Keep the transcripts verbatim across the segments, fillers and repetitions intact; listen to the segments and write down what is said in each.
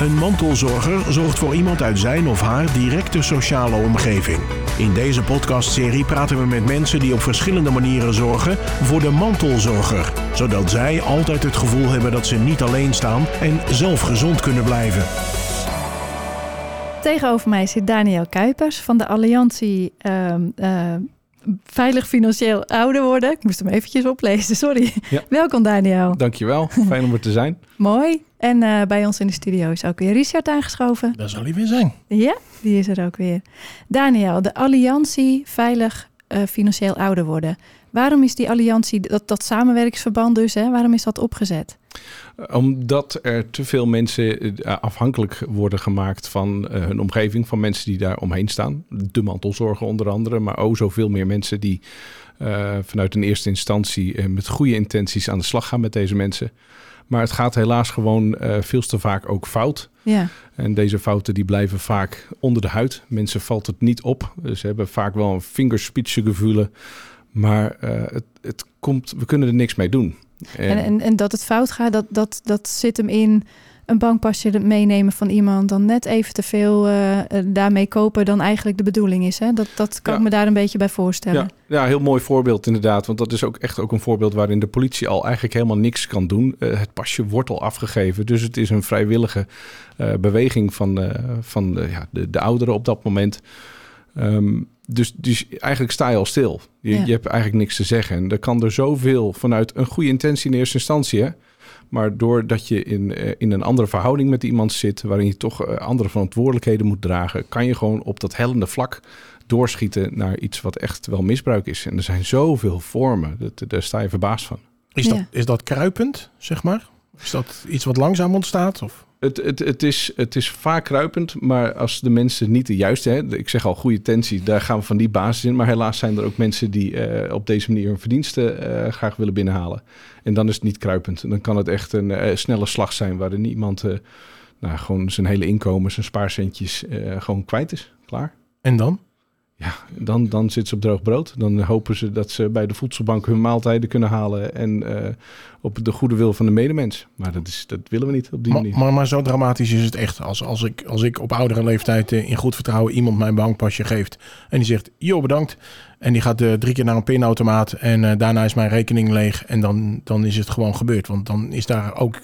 Een mantelzorger zorgt voor iemand uit zijn of haar directe sociale omgeving. In deze podcastserie praten we met mensen die op verschillende manieren zorgen voor de mantelzorger, zodat zij altijd het gevoel hebben dat ze niet alleen staan en zelf gezond kunnen blijven. Tegenover mij zit Daniel Kuipers van de Alliantie uh, uh, Veilig financieel ouder worden. Ik moest hem eventjes oplezen, sorry. Ja. Welkom Daniel. Dankjewel, fijn om er te zijn. Mooi. En uh, bij ons in de studio is ook weer Richard aangeschoven. Daar zal hij weer zijn. Ja, die is er ook weer. Daniel, de Alliantie Veilig uh, financieel ouder worden. Waarom is die alliantie, dat, dat samenwerkingsverband dus, hè, waarom is dat opgezet? Omdat er te veel mensen afhankelijk worden gemaakt van hun omgeving, van mensen die daar omheen staan. De mantelzorger onder andere, maar ook zoveel meer mensen die uh, vanuit een eerste instantie uh, met goede intenties aan de slag gaan met deze mensen. Maar het gaat helaas gewoon uh, veel te vaak ook fout. Ja. En deze fouten die blijven vaak onder de huid. Mensen valt het niet op. Ze hebben vaak wel een vingerspitsengevoel. Maar uh, het, het komt, we kunnen er niks mee doen. En, en, en, en dat het fout gaat, dat, dat, dat zit hem in een bankpasje meenemen van iemand, dan net even te veel uh, daarmee kopen dan eigenlijk de bedoeling is. Hè? Dat, dat kan ja. ik me daar een beetje bij voorstellen. Ja. ja, heel mooi voorbeeld inderdaad. Want dat is ook echt ook een voorbeeld waarin de politie al eigenlijk helemaal niks kan doen. Uh, het pasje wordt al afgegeven. Dus het is een vrijwillige uh, beweging van, uh, van uh, ja, de, de ouderen op dat moment. Um, Dus, dus eigenlijk sta je al stil. Je, ja. je hebt eigenlijk niks te zeggen. En er kan er zoveel vanuit een goede intentie in eerste instantie. Hè? Maar doordat je in, in een andere verhouding met iemand zit, waarin je toch andere verantwoordelijkheden moet dragen, kan je gewoon op dat hellende vlak doorschieten naar iets wat echt wel misbruik is. En er zijn zoveel vormen. Dat, daar sta je verbaasd van. Is dat, ja. is dat kruipend, zeg maar? Is dat iets wat langzaam ontstaat? Of? Het, het, het, is, het is vaak kruipend, maar als de mensen niet de juiste... Hè, ik zeg al goede intentie, daar gaan we van die basis in. Maar helaas zijn er ook mensen die uh, op deze manier hun verdiensten uh, graag willen binnenhalen. En dan is het niet kruipend. Dan kan het echt een uh, snelle slag zijn waarin iemand uh, nou, gewoon zijn hele inkomen, zijn spaarcentjes uh, gewoon kwijt is. Klaar. En dan? Ja, dan, dan zitten ze op droog brood. Dan hopen ze dat ze bij de voedselbank hun maaltijden kunnen halen en uh, op de goede wil van de medemens. Maar dat, is, dat willen we niet op die maar, manier. Maar, maar zo dramatisch is het echt. Als, als, ik, als ik op oudere leeftijd uh, in goed vertrouwen iemand mijn bankpasje geeft en die zegt, joh bedankt. En die gaat uh, drie keer naar een pinautomaat en uh, daarna is mijn rekening leeg. En dan, dan is het gewoon gebeurd. Want dan is daar ook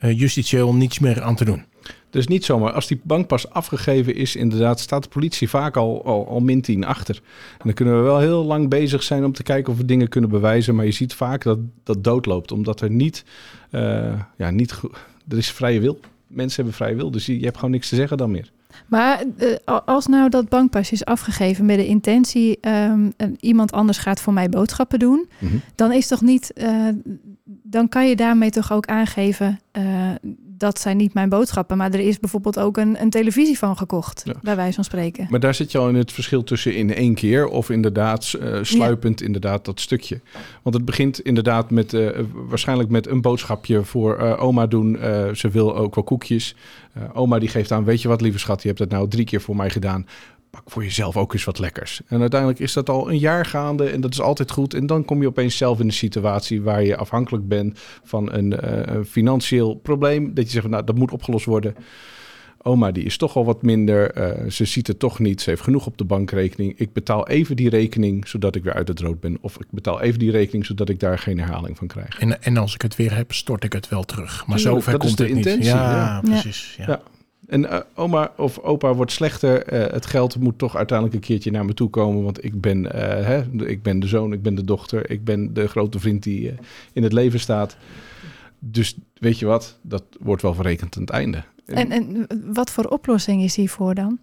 uh, justitieel niets meer aan te doen. Dus niet zomaar. Als die bankpas afgegeven is, inderdaad, staat de politie vaak al, al, al min tien achter. En dan kunnen we wel heel lang bezig zijn om te kijken of we dingen kunnen bewijzen. Maar je ziet vaak dat dat doodloopt. Omdat er niet, uh, ja, niet go- er is vrije wil. Mensen hebben vrije wil. Dus je, je hebt gewoon niks te zeggen dan meer. Maar uh, als nou dat bankpasje is afgegeven met de intentie, Um, iemand anders gaat voor mij boodschappen doen, mm-hmm. dan is toch niet, Uh, dan kan je daarmee toch ook aangeven, Uh, dat zijn niet mijn boodschappen, maar er is bijvoorbeeld ook een, een televisie van gekocht, ja. bij wijze van spreken. Maar daar zit je al in het verschil tussen in één keer of inderdaad uh, sluipend ja. inderdaad dat stukje. Want het begint inderdaad met uh, waarschijnlijk met een boodschapje voor uh, oma doen. Uh, ze wil ook wel koekjes. Uh, oma die geeft aan, weet je wat lieve schat, je hebt dat nou drie keer voor mij gedaan. Pak voor jezelf ook eens wat lekkers. En uiteindelijk is dat al een jaar gaande en dat is altijd goed. En dan kom je opeens zelf in de situatie waar je afhankelijk bent van een uh, financieel probleem. Dat je zegt, van, nou, dat moet opgelost worden. Oma, die is toch al wat minder. Uh, ze ziet het toch niet. Ze heeft genoeg op de bankrekening. Ik betaal even die rekening, zodat ik weer uit het rood ben. Of ik betaal even die rekening, zodat ik daar geen herhaling van krijg. En, en als ik het weer heb, stort ik het wel terug. Maar zover dat komt is de het intentie. Niet. Ja, ja, precies. Ja. Ja. En uh, oma of opa wordt slechter. Uh, het geld moet toch uiteindelijk een keertje naar me toe komen. Want ik ben, uh, hè, ik ben de zoon, ik ben de dochter. Ik ben de grote vriend die uh, in het leven staat. Dus weet je wat, dat wordt wel verrekend aan het einde. En, en wat voor oplossing is hiervoor dan?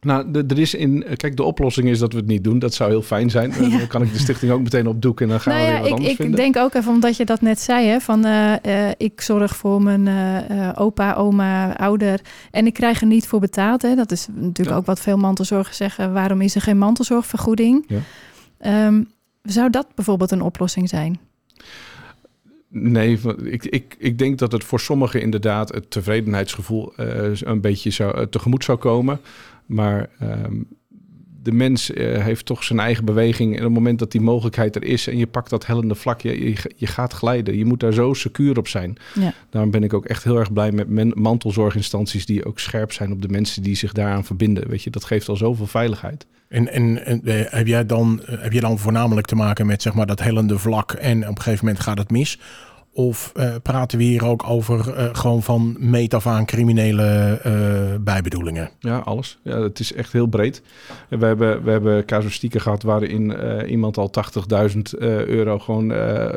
Nou, de, er is in. Kijk, de oplossing is dat we het niet doen. Dat zou heel fijn zijn. Ja. Dan kan ik de stichting ook meteen opdoeken en dan gaan nou we ja, weer wat ik, anders ik vinden. Ik denk ook even, omdat je dat net zei, hè, van uh, uh, ik zorg voor mijn uh, opa, oma, ouder. En ik krijg er niet voor betaald. Hè. Dat is natuurlijk ja. ook wat veel mantelzorgers zeggen. Waarom is er geen mantelzorgvergoeding? Ja. Um, zou dat bijvoorbeeld een oplossing zijn? Nee, ik, ik, ik denk dat het voor sommigen inderdaad het tevredenheidsgevoel uh, een beetje zou, uh, tegemoet zou komen. Maar um, de mens uh, heeft toch zijn eigen beweging. En op het moment dat die mogelijkheid er is en je pakt dat hellende vlak, je, je, je gaat glijden. Je moet daar zo secuur op zijn. Ja. Daarom ben ik ook echt heel erg blij met men, mantelzorginstanties die ook scherp zijn op de mensen die zich daaraan verbinden. Weet je, dat geeft al zoveel veiligheid. En, en, en heb jij dan, heb je dan voornamelijk te maken met zeg maar, dat hellende vlak en op een gegeven moment gaat het mis? Of uh, praten we hier ook over uh, gewoon van meet af aan criminele uh, bijbedoelingen? Ja, alles. Ja, het is echt heel breed. We hebben, we hebben casuïstieken gehad waarin uh, iemand al tachtigduizend uh, euro gewoon uh,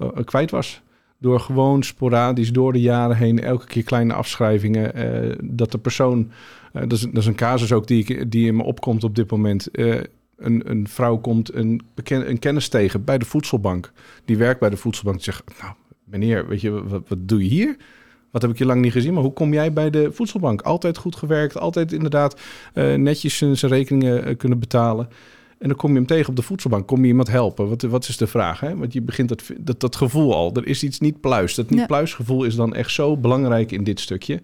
uh, kwijt was. Door gewoon sporadisch door de jaren heen elke keer kleine afschrijvingen. Uh, dat de persoon, uh, dat, is, dat is een casus ook die, ik, die in me opkomt op dit moment... Uh, Een, een vrouw komt een, beken, een kennis tegen bij de voedselbank. Die werkt bij de voedselbank en zegt... nou, meneer, weet je, wat, wat doe je hier? Wat heb ik je lang niet gezien? Maar hoe kom jij bij de voedselbank? Altijd goed gewerkt, altijd inderdaad uh, netjes zijn rekeningen uh, kunnen betalen. En dan kom je hem tegen op de voedselbank. Kom je iemand helpen? Wat, wat is de vraag? Hè? Want je begint dat, dat, dat gevoel al. Er is iets niet pluis. Dat niet ja. pluisgevoel is dan echt zo belangrijk in dit stukje.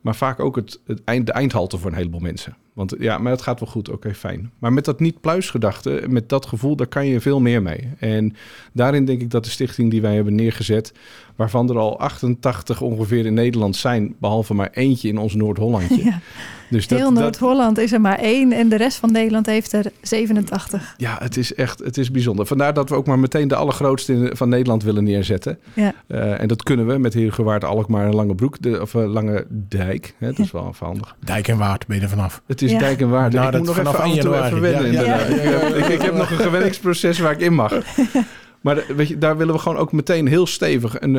Maar vaak ook het, het eind, de eindhalte voor een heleboel mensen. Want ja, maar het gaat wel goed, oké, okay, fijn. Maar met dat niet-pluisgedachte, met dat gevoel, daar kan je veel meer mee. En daarin denk ik dat de stichting die wij hebben neergezet... waarvan er al achtentachtig ongeveer in Nederland zijn... behalve maar eentje in ons Noord-Hollandje. Ja. Dus dat, heel Noord-Holland dat... is er maar één en de rest van Nederland heeft er zevenentachtig. Ja, het is echt het is bijzonder. Vandaar dat we ook maar meteen de allergrootste van Nederland willen neerzetten. Ja. Uh, en dat kunnen we met Heer Gewaard, Alkmaar en Langebroek, de, of uh, Langedijk. Hè, dat is wel handig. Dijk en Waard, ben je er vanaf. Het is ja. Dijk en Waard. Nou, ik moet nog even af en toe even wennen. Ja, ja, ja. Ja, ja. Ik, ik heb nog een gewenningsproces waar ik in mag. Maar weet je, daar willen we gewoon ook meteen heel stevig en, uh,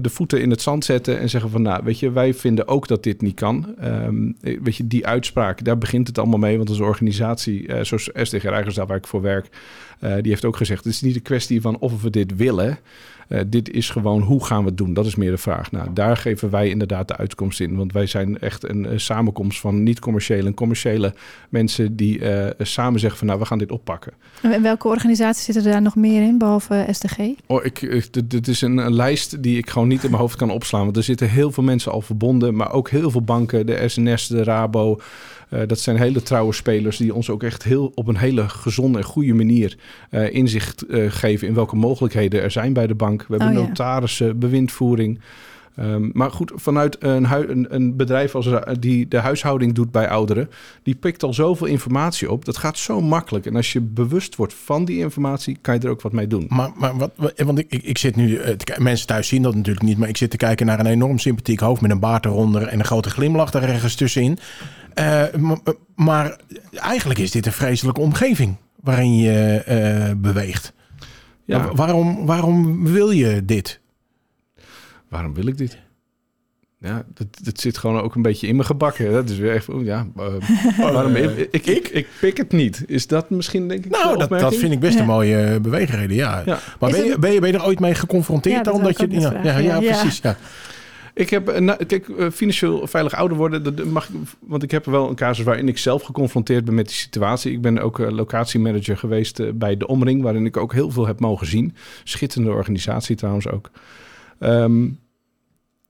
de voeten in het zand zetten... en zeggen van, nou, weet je, wij vinden ook dat dit niet kan. Um, weet je, die uitspraak, daar begint het allemaal mee. Want als organisatie, uh, zoals S D G Rijgersdaal, waar ik voor werk... Uh, die heeft ook gezegd, het is niet een kwestie van of we dit willen... Uh, dit is gewoon, hoe gaan we het doen? Dat is meer de vraag. Nou, daar geven wij inderdaad de uitkomst in. Want wij zijn echt een uh, samenkomst van niet-commerciële en commerciële mensen... die uh, samen zeggen van, nou, we gaan dit oppakken. En welke organisaties zitten er daar nog meer in, behalve S D G? Oh, ik, ik, dit, dit is een, een lijst die ik gewoon niet in mijn hoofd kan opslaan. Want er zitten heel veel mensen al verbonden, maar ook heel veel banken. De S N S, de Rabo. Uh, dat zijn hele trouwe spelers die ons ook echt heel op een hele gezonde en goede manier uh, inzicht uh, geven... in welke mogelijkheden er zijn bij de bank. We hebben oh, notarissen, ja. bewindvoering. Um, maar goed, vanuit een, hu- een, een bedrijf als die de huishouding doet bij ouderen... die pikt al zoveel informatie op. Dat gaat zo makkelijk. En als je bewust wordt van die informatie, kan je er ook wat mee doen. Maar, maar wat, wat, want ik, ik zit nu... K- mensen thuis zien dat natuurlijk niet... maar ik zit te kijken naar een enorm sympathiek hoofd... met een baard eronder en een grote glimlach daar ergens tussenin. Uh, maar, maar eigenlijk is dit een vreselijke omgeving waarin je uh, beweegt. Ja. Waarom, waarom wil je dit? Waarom wil ik dit? Ja, dat, dat zit gewoon ook een beetje in mijn gebakken. Dat is weer echt, ja, uh, waarom ik, ik, ik, ik pik het niet. Is dat misschien, denk ik, nou, dat, dat vind ik best ja. een mooie beweegreden, ja. ja. Maar ben, het... je, ben, je, ben je er ooit mee geconfronteerd? Ja, dat dan, dat je, ja, ja, ja, ja, precies, ja. Ik heb, nou, kijk, financieel veilig ouder worden, dat mag ik, want ik heb wel een casus waarin ik zelf geconfronteerd ben met die situatie. Ik ben ook locatiemanager geweest bij de Omring, waarin ik ook heel veel heb mogen zien. Schitterende organisatie trouwens ook. Um,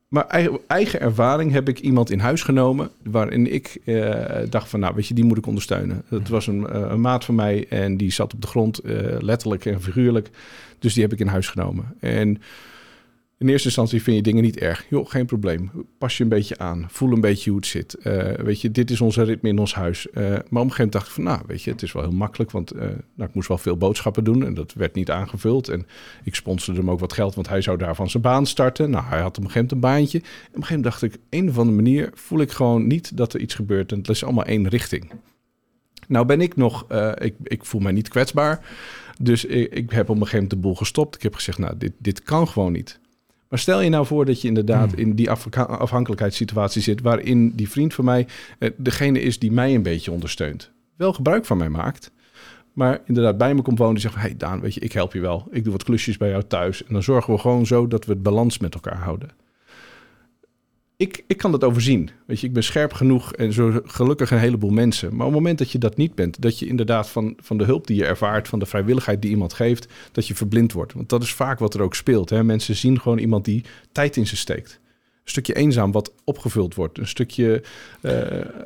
maar eigen, eigen ervaring heb ik iemand in huis genomen, waarin ik uh, dacht van, nou weet je, die moet ik ondersteunen. Dat was een, een maat van mij en die zat op de grond, uh, letterlijk en figuurlijk. Dus die heb ik in huis genomen. En... in eerste instantie vind je dingen niet erg. Joh, geen probleem. Pas je een beetje aan. Voel een beetje hoe het zit. Uh, weet je, dit is onze ritme in ons huis. Uh, maar op een gegeven moment dacht ik van, nou, weet je, het is wel heel makkelijk. Want uh, nou, ik moest wel veel boodschappen doen en dat werd niet aangevuld. En ik sponsorde hem ook wat geld, want hij zou daarvan zijn baan starten. Nou, hij had op een gegeven moment een baantje. En op een gegeven moment dacht ik, een of andere manier voel ik gewoon niet dat er iets gebeurt. En het is allemaal één richting. Nou ben ik nog, uh, ik, ik voel mij niet kwetsbaar. Dus ik, ik heb op een gegeven moment de boel gestopt. Ik heb gezegd, nou, dit, dit kan gewoon niet. Maar stel je nou voor dat je inderdaad in die afhankelijkheidssituatie zit... waarin die vriend van mij degene is die mij een beetje ondersteunt. Wel gebruik van mij maakt, maar inderdaad bij me komt wonen... en zegt, hey Daan, weet je, ik help je wel. Ik doe wat klusjes bij jou thuis. En dan zorgen we gewoon zo dat we het balans met elkaar houden. Ik, ik kan dat overzien. Weet je, ik ben scherp genoeg en zo gelukkig een heleboel mensen. Maar op het moment dat je dat niet bent... dat je inderdaad van, van de hulp die je ervaart... van de vrijwilligheid die iemand geeft... dat je verblind wordt. Want dat is vaak wat er ook speelt. Hè? Mensen zien gewoon iemand die tijd in ze steekt. Een stukje eenzaam wat opgevuld wordt. Een stukje uh,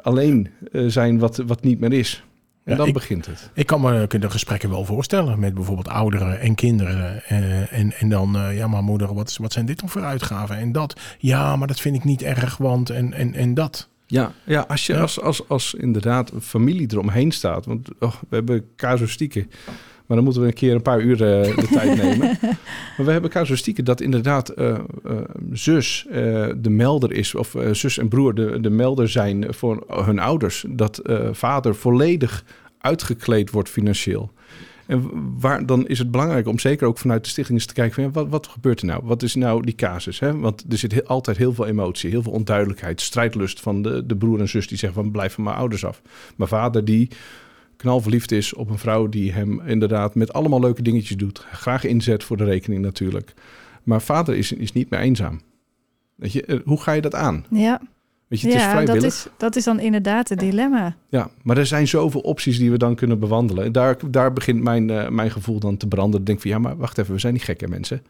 alleen zijn wat, wat niet meer is. En dan ja, ik, begint het. Ik kan me de gesprekken wel voorstellen met bijvoorbeeld ouderen en kinderen. Uh, en, en dan, uh, ja maar moeder, wat, wat zijn dit dan voor uitgaven? En dat, ja maar dat vind ik niet erg, want en, en, en dat. Ja, ja, als je ja. Als, als, als inderdaad familie eromheen staat. Want oh, we hebben casuïstieken. Maar dan moeten we een keer een paar uur uh, de tijd nemen. Maar we hebben casuïstieken dat inderdaad uh, uh, zus uh, de melder is. Of uh, zus en broer de, de melder zijn voor hun ouders. Dat uh, vader volledig uitgekleed wordt financieel. En waar, dan is het belangrijk om zeker ook vanuit de stichting eens te kijken van ja, wat, wat gebeurt er nou? Wat is nou die casus? Hè? Want er zit heel, altijd heel veel emotie, heel veel onduidelijkheid, strijdlust van de, de broer en zus die zeggen van blijf van mijn ouders af. Mijn vader die knalverliefd is op een vrouw die hem inderdaad met allemaal leuke dingetjes doet. Graag inzet voor de rekening natuurlijk. Maar vader is, is niet meer eenzaam. Weet je, hoe ga je dat aan? Ja. Weet je, het ja, is vrijwillig. Dat is, dat is dan inderdaad het dilemma. Ja, maar er zijn zoveel opties die we dan kunnen bewandelen. En daar, daar begint mijn, uh, mijn gevoel dan te branden. Ik denk van ja, maar wacht even, we zijn niet gek, hè, mensen.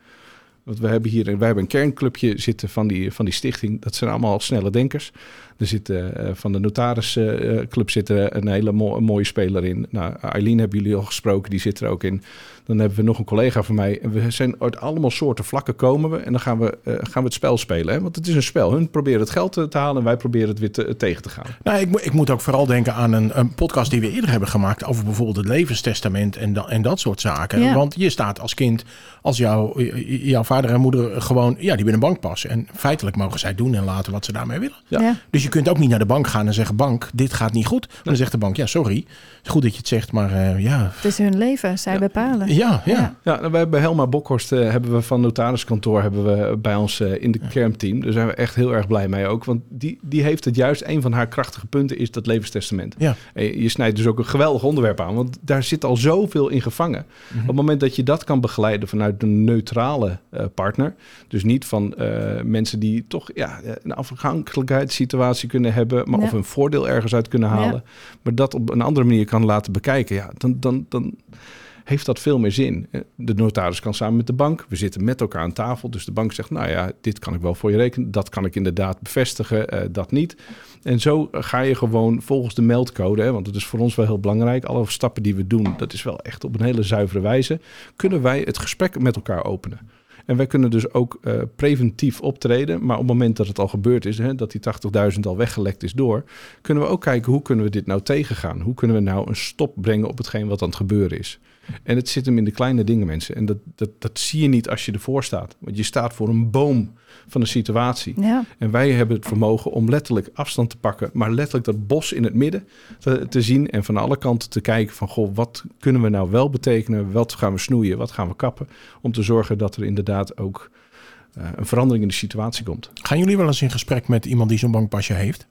Want we hebben hier wij hebben een kernclubje zitten van die, van die stichting. Dat zijn allemaal snelle denkers. Er zit uh, van de notarisclub uh, zit er een hele mo- een mooie speler in. Nou, Aileen hebben jullie al gesproken, die zit er ook in. Dan hebben we nog een collega van mij. En we zijn uit allemaal soorten vlakken komen we. En dan gaan we, uh, gaan we het spel spelen. Hè? Want het is een spel. Hun proberen het geld te halen en wij proberen het weer te, tegen te gaan. Nou, ik, mo- ik moet ook vooral denken aan een, een podcast die we eerder hebben gemaakt over bijvoorbeeld het levenstestament en, da- en dat soort zaken. Ja. Want je staat als kind, als jou, jouw vader en moeder gewoon, ja, die willen een bankpas. En feitelijk mogen zij doen en laten wat ze daarmee willen. Ja. Ja. Dus je kunt ook niet naar de bank gaan en zeggen, bank, dit gaat niet goed. Dan zegt de bank, ja, sorry. Het is goed dat je het zegt, maar uh, ja. Het is hun leven, zij ja. bepalen. Ja, ja. ja. ja nou, we hebben Helma Bokhorst uh, hebben we van notariskantoor hebben we bij ons uh, in de ja. kernteam. Daar zijn we echt heel erg blij mee ook. Want die, die heeft het juist, een van haar krachtige punten is dat levenstestament. Ja. En je, je snijdt dus ook een geweldig onderwerp aan, want daar zit al zoveel in gevangen. Mm-hmm. Op het moment dat je dat kan begeleiden vanuit een neutrale uh, partner, dus niet van uh, mensen die toch ja, een afhankelijkheidssituatie kunnen hebben, maar ja. of een voordeel ergens uit kunnen halen, ja. maar dat op een andere manier kan laten bekijken, ja, dan, dan, dan heeft dat veel meer zin. De notaris kan samen met de bank, we zitten met elkaar aan tafel, dus de bank zegt, nou ja, dit kan ik wel voor je rekenen, dat kan ik inderdaad bevestigen, uh, dat niet. En zo ga je gewoon volgens de meldcode, hè, want het is voor ons wel heel belangrijk, alle stappen die we doen, dat is wel echt op een hele zuivere wijze, kunnen wij het gesprek met elkaar openen. En wij kunnen dus ook uh, preventief optreden. Maar op het moment dat het al gebeurd is, hè, dat die tachtigduizend al weggelekt is door, kunnen we ook kijken hoe kunnen we dit nou tegengaan? Hoe kunnen we nou een stop brengen op hetgeen wat aan het gebeuren is? En het zit hem in de kleine dingen, mensen. En dat, dat, dat zie je niet als je ervoor staat. Want je staat voor een boom van een situatie. Ja. En wij hebben het vermogen om letterlijk afstand te pakken, maar letterlijk dat bos in het midden te, te zien en van alle kanten te kijken van, goh, wat kunnen we nou wel betekenen? Wat gaan we snoeien? Wat gaan we kappen? Om te zorgen dat er inderdaad ook uh, een verandering in de situatie komt. Gaan jullie wel eens in gesprek met iemand die zo'n bankpasje heeft?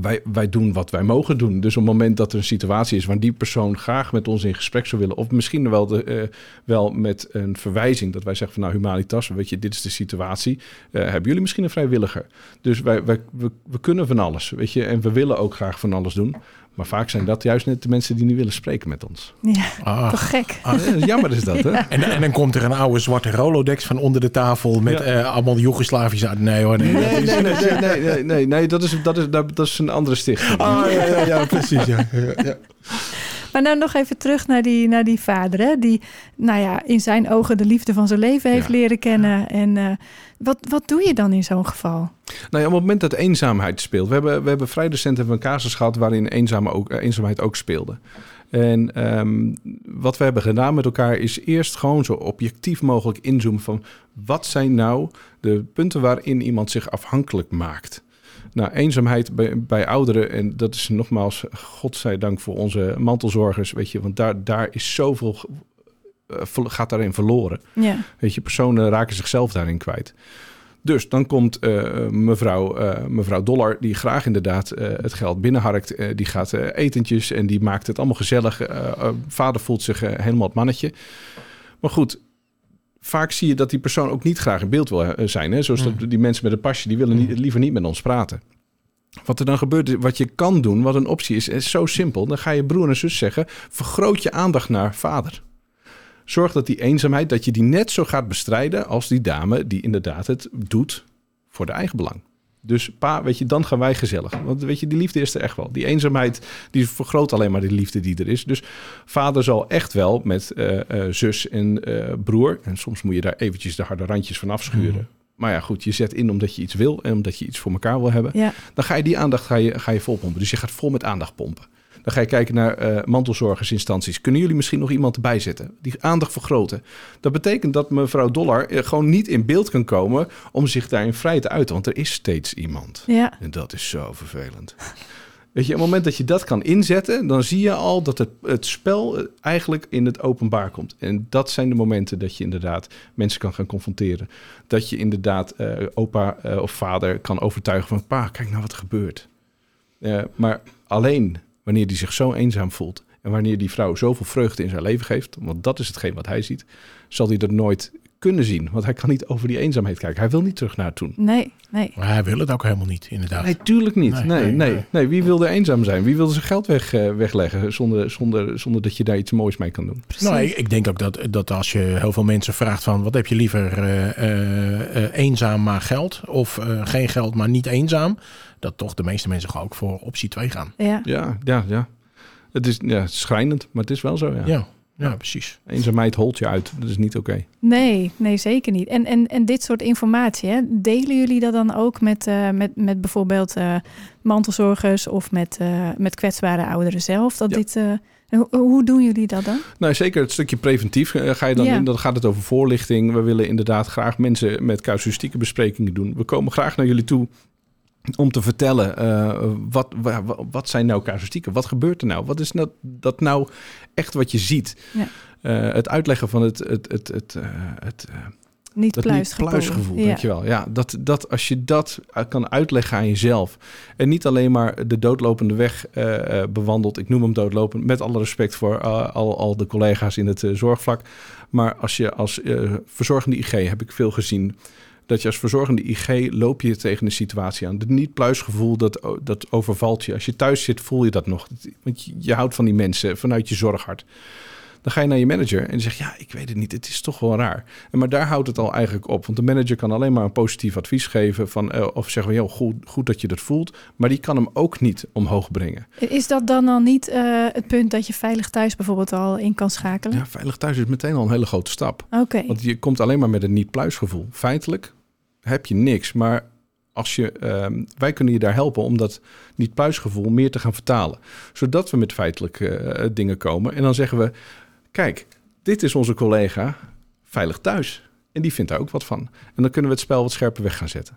Wij, wij doen wat wij mogen doen. Dus op het moment dat er een situatie is waar die persoon graag met ons in gesprek zou willen, of misschien wel, de, uh, wel met een verwijzing dat wij zeggen van nou Humanitas, weet je, dit is de situatie. Uh, hebben jullie misschien een vrijwilliger? Dus wij, wij we, we kunnen van alles, weet je, en we willen ook graag van alles doen. Maar vaak zijn dat juist net de mensen die niet willen spreken met ons. Ja, ah, toch gek. Ah, jammer is dat, hè? Ja. En, en dan komt er een oude zwarte Rolodex van onder de tafel met ja. uh, allemaal Joegoslavische. Nee hoor, nee. Nee, nee, nee, nee, nee, nee, nee, nee dat, is, dat, is, dat is een andere stichting. Ah, ja, ja, ja precies. Ja, ja. Maar nou nog even terug naar die, naar die vader, hè? Die nou ja, in zijn ogen de liefde van zijn leven heeft ja. leren kennen. Ja. En uh, wat, wat doe je dan in zo'n geval? Nou ja, op het moment dat eenzaamheid speelt. We hebben, we hebben vrij recent hebben we een casus gehad waarin eenzame ook, eenzaamheid ook speelde. En um, wat we hebben gedaan met elkaar is eerst gewoon zo objectief mogelijk inzoomen van wat zijn nou de punten waarin iemand zich afhankelijk maakt. Nou, eenzaamheid bij, bij ouderen, en dat is nogmaals, godzijdank voor onze mantelzorgers, weet je, want daar, daar is zoveel, uh, gaat daarin verloren. Ja. Weet je, personen raken zichzelf daarin kwijt. Dus dan komt uh, mevrouw, uh, mevrouw Dollar, die graag inderdaad uh, het geld binnenharkt. Uh, die gaat uh, etentjes en die maakt het allemaal gezellig. Uh, uh, vader voelt zich uh, helemaal het mannetje. Maar goed, vaak zie je dat die persoon ook niet graag in beeld wil zijn. Hè? Zoals dat die mensen met een pasje, die willen niet, liever niet met ons praten. Wat er dan gebeurt, wat je kan doen, wat een optie is, is zo simpel. Dan ga je broer en zus zeggen, vergroot je aandacht naar vader. Zorg dat die eenzaamheid, dat je die net zo gaat bestrijden als die dame die inderdaad het doet voor de eigen belang. Dus pa, weet je, dan gaan wij gezellig. Want weet je, die liefde is er echt wel. Die eenzaamheid, die vergroot alleen maar de liefde die er is. Dus vader zal echt wel met uh, uh, zus en uh, broer... en soms moet je daar eventjes de harde randjes van afschuren. Mm. Maar ja, goed, je zet in omdat je iets wil... en omdat je iets voor elkaar wil hebben. Ja. Dan ga je die aandacht ga je, ga je volpompen. Dus je gaat vol met aandacht pompen. Dan ga je kijken naar uh, mantelzorgersinstanties. Kunnen jullie misschien nog iemand erbij zetten? Die aandacht vergroten. Dat betekent dat mevrouw Dollar uh, gewoon niet in beeld kan komen... om zich daarin vrij te uiten. Want er is steeds iemand. Ja. En dat is zo vervelend. Weet je, op het moment dat je dat kan inzetten... dan zie je al dat het, het spel eigenlijk in het openbaar komt. En dat zijn de momenten dat je inderdaad mensen kan gaan confronteren. Dat je inderdaad uh, opa uh, of vader kan overtuigen van... pa, kijk nou wat er gebeurt. Uh, maar alleen... wanneer die zich zo eenzaam voelt... en wanneer die vrouw zoveel vreugde in zijn leven geeft... want dat is hetgeen wat hij ziet... zal hij dat nooit kunnen zien. Want hij kan niet over die eenzaamheid kijken. Hij wil niet terug naar toen. Nee, nee. Maar hij wil het ook helemaal niet, inderdaad. Nee, tuurlijk niet. Nee, nee, nee. nee. nee. nee wie wilde eenzaam zijn? Wie wilde zijn geld weg, uh, wegleggen... Zonder, zonder, zonder dat je daar iets moois mee kan doen? Precies. Nou, ik, ik denk ook dat, dat als je heel veel mensen vraagt van... wat heb je liever uh, uh, eenzaam maar geld... of uh, geen geld maar niet eenzaam... dat toch de meeste mensen ook voor optie twee gaan. Ja, ja, ja. ja. Het is ja, schrijnend, maar het is wel zo. Ja, ja, ja precies. Eenzaamheid holt je uit. Dat is niet oké. Okay. Nee, nee, zeker niet. En, en, en dit soort informatie, hè, delen jullie dat dan ook met, uh, met, met bijvoorbeeld uh, mantelzorgers... of met, uh, met kwetsbare ouderen zelf? Dat ja. dit... Uh, Hoe doen jullie dat dan? Nou, zeker het stukje preventief ga je dan ja. in. Dan gaat het over voorlichting. We willen inderdaad graag mensen met casuïstieke besprekingen doen. We komen graag naar jullie toe om te vertellen... Uh, wat, wa, wat zijn nou casuïstieken? Wat gebeurt er nou? Wat is nou, dat nou echt wat je ziet? Ja. Uh, het uitleggen van het... het, het, het, uh, het uh, Niet dat pluisgevoel, ja. Weet je wel. Ja, dat, dat als je dat kan uitleggen aan jezelf... en niet alleen maar de doodlopende weg uh, bewandelt... ik noem hem doodlopend, met alle respect voor uh, al, al de collega's in het uh, zorgvlak... maar als je als uh, verzorgende I G, heb ik veel gezien... dat je als verzorgende I G loop je tegen een situatie aan. Het niet-pluisgevoel, dat, dat overvalt je. Als je thuis zit, voel je dat nog. Want je, je houdt van die mensen, vanuit je zorghart. Dan ga je naar je manager en zeg je... ja, ik weet het niet, het is toch wel raar. Maar daar houdt het al eigenlijk op. Want de manager kan alleen maar een positief advies geven... Van, uh, of zeggen we, joh, goed, goed dat je dat voelt... maar die kan hem ook niet omhoog brengen. Is dat dan al niet uh, het punt dat je veilig thuis bijvoorbeeld al in kan schakelen? Ja, veilig thuis is meteen al een hele grote stap. Okay. Want je komt alleen maar met een niet-pluisgevoel. Feitelijk heb je niks, maar... Als je, uh, wij kunnen je daar helpen om dat niet-pluisgevoel meer te gaan vertalen. Zodat we met feitelijke uh, dingen komen. En dan zeggen we, kijk, dit is onze collega veilig thuis. En die vindt daar ook wat van. En dan kunnen we het spel wat scherper weg gaan zetten.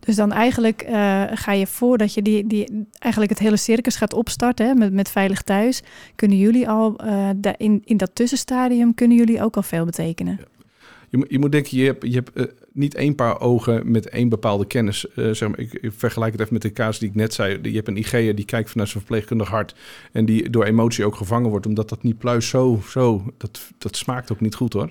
Dus dan eigenlijk uh, ga je voordat je die, die, eigenlijk het hele circus gaat opstarten hè, met, met Veilig Thuis. Kunnen jullie al, uh, da- in, in dat tussenstadium, kunnen jullie ook al veel betekenen? Ja. Je, je moet denken, je hebt... Je hebt uh, niet één paar ogen met één bepaalde kennis. Uh, zeg maar, ik, ik vergelijk het even met de kaas die ik net zei. Je hebt een I G'er die kijkt vanuit zijn verpleegkundig hart... en die door emotie ook gevangen wordt... omdat dat niet pluis zo... zo dat, dat smaakt ook niet goed, hoor.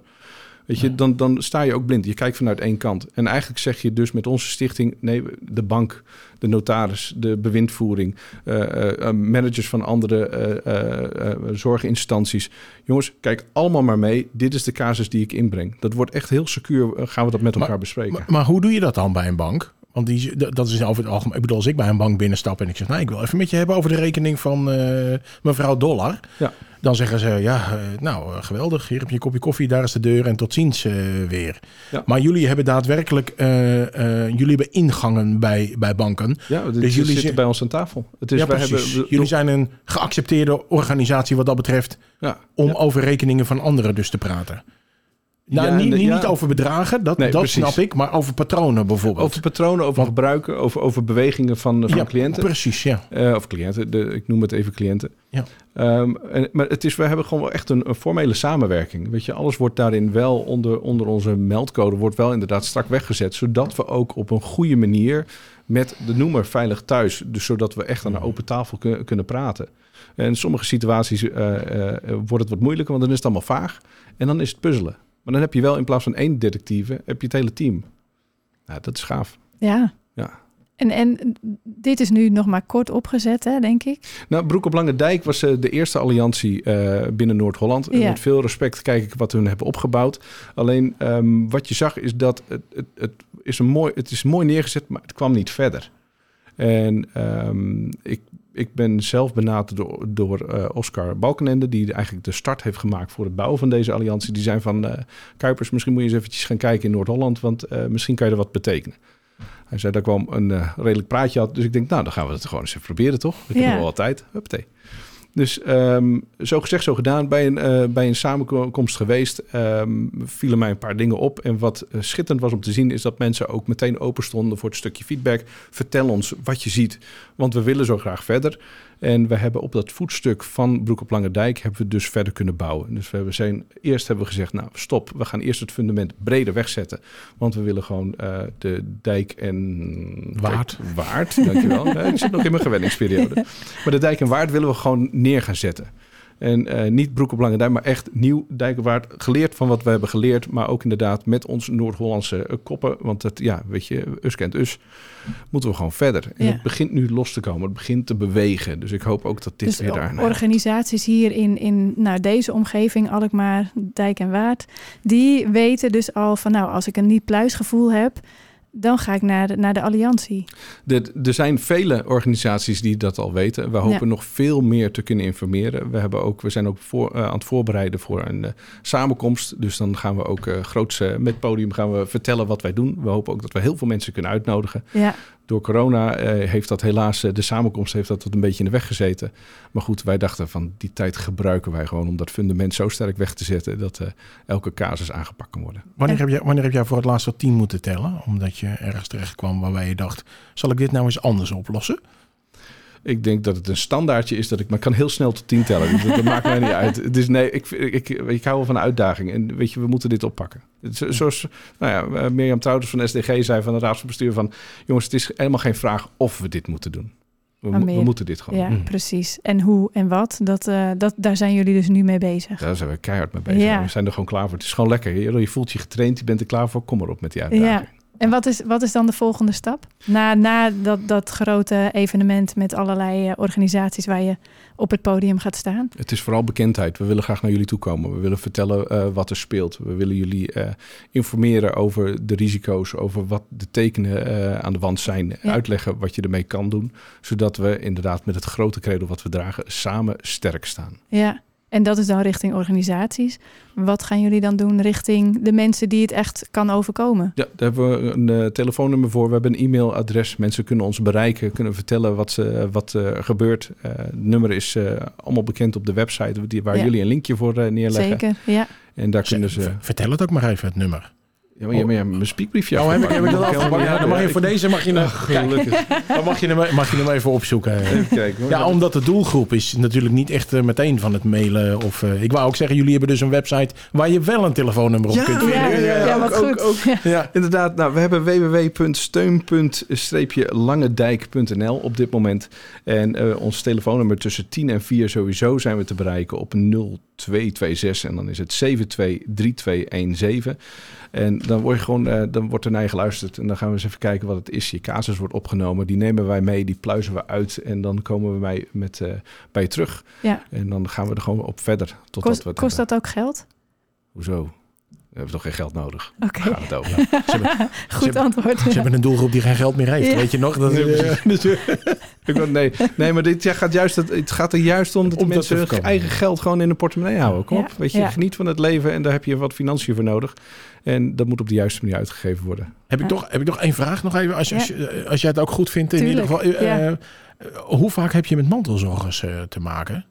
Weet je, dan, dan sta je ook blind. Je kijkt vanuit één kant. En eigenlijk zeg je dus met onze stichting... nee, de bank, de notaris, de bewindvoering... Uh, uh, managers van andere uh, uh, uh, zorginstanties. Jongens, kijk allemaal maar mee. Dit is de casus die ik inbreng. Dat wordt echt heel secuur. Uh, gaan we dat met elkaar maar, bespreken. Maar, maar hoe doe je dat dan bij een bank? Want die, dat is over het algemeen... Ik bedoel, als ik bij een bank binnenstap en ik zeg... nou, ik wil even met je hebben over de rekening van uh, mevrouw Dollar... Ja. Dan zeggen ze, ja, nou, geweldig. Hier heb je een kopje koffie, daar is de deur en tot ziens uh, weer. Ja. Maar jullie hebben daadwerkelijk, uh, uh, jullie hebben ingangen bij, bij banken. Ja, dus, dus jullie zitten z- bij ons aan tafel. Het is, ja, wij hebben, we, jullie zijn een geaccepteerde organisatie wat dat betreft... Ja, om ja. over rekeningen van anderen dus te praten. Nou, ja, niet, de, niet ja. over bedragen, dat, nee, dat snap ik, maar over patronen bijvoorbeeld. Over patronen, over Want, gebruiken, over, over bewegingen van, van ja, cliënten. Precies, ja. Uh, of cliënten, de, ik noem het even cliënten. Ja. Um, en, maar het is, we hebben gewoon wel echt een, een formele samenwerking. Weet je, alles wordt daarin wel onder, onder onze meldcode, wordt wel inderdaad strak weggezet. Zodat we ook op een goede manier met de noemer veilig thuis, dus zodat we echt aan een open tafel kun, kunnen praten. En in sommige situaties uh, uh, wordt het wat moeilijker, want dan is het allemaal vaag. En dan is het puzzelen. Maar dan heb je wel in plaats van één detectieve, heb je het hele team. Nou, dat is gaaf. Ja. Ja. En, en dit is nu nog maar kort opgezet, hè, denk ik. Nou, Broek op Langedijk was uh, de eerste alliantie uh, binnen Noord-Holland. Ja. Met veel respect kijk ik wat hun hebben opgebouwd. Alleen um, wat je zag is dat het, het, het, is een mooi, het is mooi neergezet, maar het kwam niet verder. En um, ik, ik ben zelf benaderd door, door uh, Oscar Balkenende, die eigenlijk de start heeft gemaakt voor het bouwen van deze alliantie. Die zijn van, uh, Kuipers, misschien moet je eens eventjes gaan kijken in Noord-Holland, want uh, misschien kan je er wat betekenen. Hij zei, daar kwam een uh, redelijk praatje uit. Dus ik denk, nou, dan gaan we het gewoon eens even proberen, toch? Ik heb nog wel tijd. Huppatee. Dus um, zo gezegd, zo gedaan. Bij een, uh, bij een samenkomst geweest um, vielen mij een paar dingen op. En wat uh, schitterend was om te zien, is dat mensen ook meteen open stonden voor het stukje feedback. Vertel ons wat je ziet, want we willen zo graag verder. En we hebben op dat voetstuk van Broek op Langedijk hebben we dus verder kunnen bouwen. Dus we hebben zijn, eerst hebben we gezegd, nou stop, we gaan eerst het fundament breder wegzetten. Want we willen gewoon uh, de Dijk en Waard. Waard, dankjewel. Ja, ik zit nog in mijn gewenningsperiode. Maar de Dijk en Waard willen we gewoon neer gaan zetten. En uh, niet Broek op Langedijk, maar echt nieuw Dijk en Waard. Geleerd van wat we hebben geleerd, maar ook inderdaad met onze Noord-Hollandse uh, koppen. Want dat, ja, weet je, us kent us, moeten we gewoon verder. En ja. Het begint nu los te komen, het begint te bewegen. Dus ik hoop ook dat dit dus weer daarna... organisaties hier in, in nou, deze omgeving, Alkmaar, Dijk en Waard, die weten dus al van, nou, als ik een niet-pluisgevoel heb, dan ga ik naar de, naar de alliantie. Er, er zijn vele organisaties die dat al weten. We hopen ja. nog veel meer te kunnen informeren. We, hebben ook, we zijn ook voor, uh, aan het voorbereiden voor een uh, samenkomst. Dus dan gaan we ook uh, groots uh, met podium gaan we vertellen wat wij doen. We hopen ook dat we heel veel mensen kunnen uitnodigen. Ja. Door corona uh, heeft dat helaas, uh, de samenkomst heeft dat tot een beetje in de weg gezeten. Maar goed, wij dachten van die tijd gebruiken wij gewoon om dat fundament zo sterk weg te zetten dat uh, elke casus aangepakt kan worden. Wanneer heb jij, wanneer heb jij voor het laatst tot tien moeten tellen? Omdat je ergens terecht kwam waarbij je dacht, zal ik dit nou eens anders oplossen? Ik denk dat het een standaardje is dat ik, maar ik kan heel snel tot tien tellen. Dus dat maakt mij niet uit. Dus nee, ik, ik, ik hou wel van een uitdaging. En weet je, we moeten dit oppakken. Zo, zoals nou ja, Mirjam Touders van S D G zei van de Raad van Bestuur van, jongens, het is helemaal geen vraag of we dit moeten doen. We, mo- we moeten dit gewoon ja, doen. Ja, precies. En hoe en wat, dat, uh, dat, daar zijn jullie dus nu mee bezig. Daar zijn we keihard mee bezig. Ja. We zijn er gewoon klaar voor. Het is gewoon lekker. Je, je voelt je getraind, je bent er klaar voor. Kom maar op met die uitdaging. Ja. En wat is, wat is dan de volgende stap? Na, na dat, dat grote evenement met allerlei uh, organisaties waar je op het podium gaat staan? Het is vooral bekendheid. We willen graag naar jullie toe komen. We willen vertellen uh, wat er speelt. We willen jullie uh, informeren over de risico's, over wat de tekenen uh, aan de wand zijn. Ja. Uitleggen wat je ermee kan doen. Zodat we inderdaad met het grote credo wat we dragen samen sterk staan. Ja. En dat is dan richting organisaties. Wat gaan jullie dan doen richting de mensen die het echt kan overkomen? Ja, daar hebben we een uh, telefoonnummer voor. We hebben een e-mailadres. Mensen kunnen ons bereiken, kunnen vertellen wat, uh, wat uh, er gebeurt. Uh, het nummer is uh, allemaal bekend op de website die, waar ja. jullie een linkje voor uh, neerleggen. Zeker, ja. En daar Z- kunnen ze... Vertel het ook maar even, het nummer. Ja, maar, oh, ja, maar ja, mijn speakbriefje. Oh, heb ik, heb ik dat al? Ja, dan mag je voor deze mag je, Ach, dan mag je, hem, mag je hem even opzoeken. Even kijken, ja, omdat de doelgroep is natuurlijk niet echt meteen van het mailen. Of, uh, ik wou ook zeggen, jullie hebben dus een website waar je wel een telefoonnummer op ja, kunt vinden. Ja, ja, ja, ja, ja, wat ook, goed. Ook, ook, ja. Ja, inderdaad, nou, we hebben w w w punt steun punt langedijk punt n l op dit moment. En uh, ons telefoonnummer tussen tien en vier sowieso zijn we te bereiken op nul twee twee zes. En dan is het zeven twee drie twee een zeven. En dan word je gewoon, uh, dan wordt er naar je geluisterd. En dan gaan we eens even kijken wat het is. Je casus wordt opgenomen. Die nemen wij mee, die pluizen we uit. En dan komen we bij, met, uh, bij je terug. Ja. En dan gaan we er gewoon op verder. Tot kost we kost dat ook geld? Hoezo? We hebben toch geen geld nodig. Oké. Okay. Gaan we het over. Ja. Ze hebben, Goed ze antwoord. Hebben, ja. Ze hebben een doelgroep die geen geld meer heeft. Ja. Weet je nog? Dat ja. Ja. nee, nee, maar dit gaat juist, het gaat er juist om dat om mensen dat hun eigen geld gewoon in de portemonnee houden. Kom ja. op. Weet je, ja. geniet van het leven en daar heb je wat financiën voor nodig. En dat moet op de juiste manier uitgegeven worden. Heb ik toch, heb ik toch één vraag nog even? Als, ja. als, als jij het ook goed vindt in Tuurlijk. ieder geval. Ja. Uh, hoe vaak heb je met mantelzorgers uh, te maken?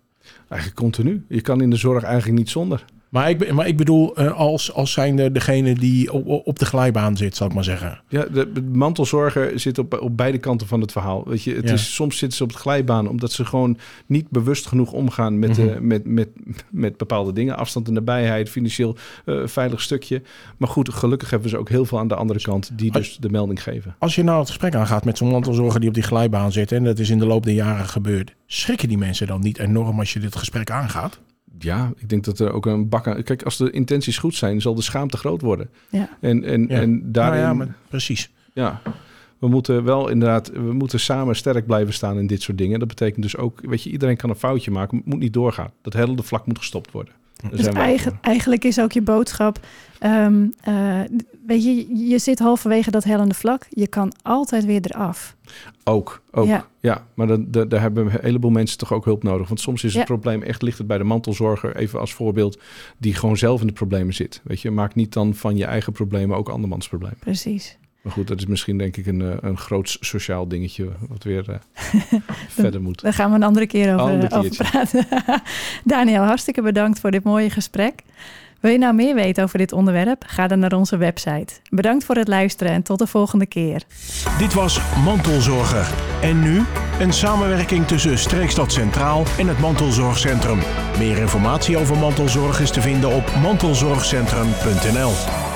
Eigenlijk continu. Je kan in de zorg eigenlijk niet zonder. Maar ik, maar ik bedoel, als, als zijnde degene die op, op de glijbaan zit, zal ik maar zeggen. Ja, de, de mantelzorger zit op, op beide kanten van het verhaal. Weet je, het ja. is, soms zitten ze op de glijbaan omdat ze gewoon niet bewust genoeg omgaan met, mm-hmm. uh, met, met, met bepaalde dingen. Afstand en nabijheid, financieel uh, veilig stukje. Maar goed, gelukkig hebben ze ook heel veel aan de andere kant die dus als, de melding geven. Als je nou het gesprek aangaat met zo'n mantelzorger die op die glijbaan zit, en dat is in de loop der jaren gebeurd, schrikken die mensen dan niet enorm als je dit gesprek aangaat? Ja, ik denk dat er ook een bak aan... Kijk, als de intenties goed zijn, zal de schaamte groot worden. Ja. En, en, ja. en daarin... Nou ja, maar precies. Ja. we moeten wel inderdaad, we moeten samen sterk blijven staan in dit soort dingen. Dat betekent dus ook, weet je, iedereen kan een foutje maken, het moet niet doorgaan. Dat hellende vlak moet gestopt worden. Dus eigen, eigenlijk is ook je boodschap, um, uh, weet je, je zit halverwege dat hellende vlak. Je kan altijd weer eraf. Ook, ook. Ja, ja, maar dan, dan, daar hebben een heleboel mensen toch ook hulp nodig. Want soms is het ja. probleem echt, ligt het bij de mantelzorger, even als voorbeeld, die gewoon zelf in de problemen zit. Weet je, maak niet dan van je eigen problemen ook andermans problemen. Precies. Maar goed, dat is misschien denk ik een, een groot sociaal dingetje wat weer uh, dan, verder moet. Daar gaan we een andere keer over, andere over praten. Daniel, hartstikke bedankt voor dit mooie gesprek. Wil je nou meer weten over dit onderwerp? Ga dan naar onze website. Bedankt voor het luisteren en tot de volgende keer. Dit was Mantelzorger. En nu een samenwerking tussen Streekstad Centraal en het Mantelzorgcentrum. Meer informatie over mantelzorg is te vinden op mantelzorgcentrum punt n l.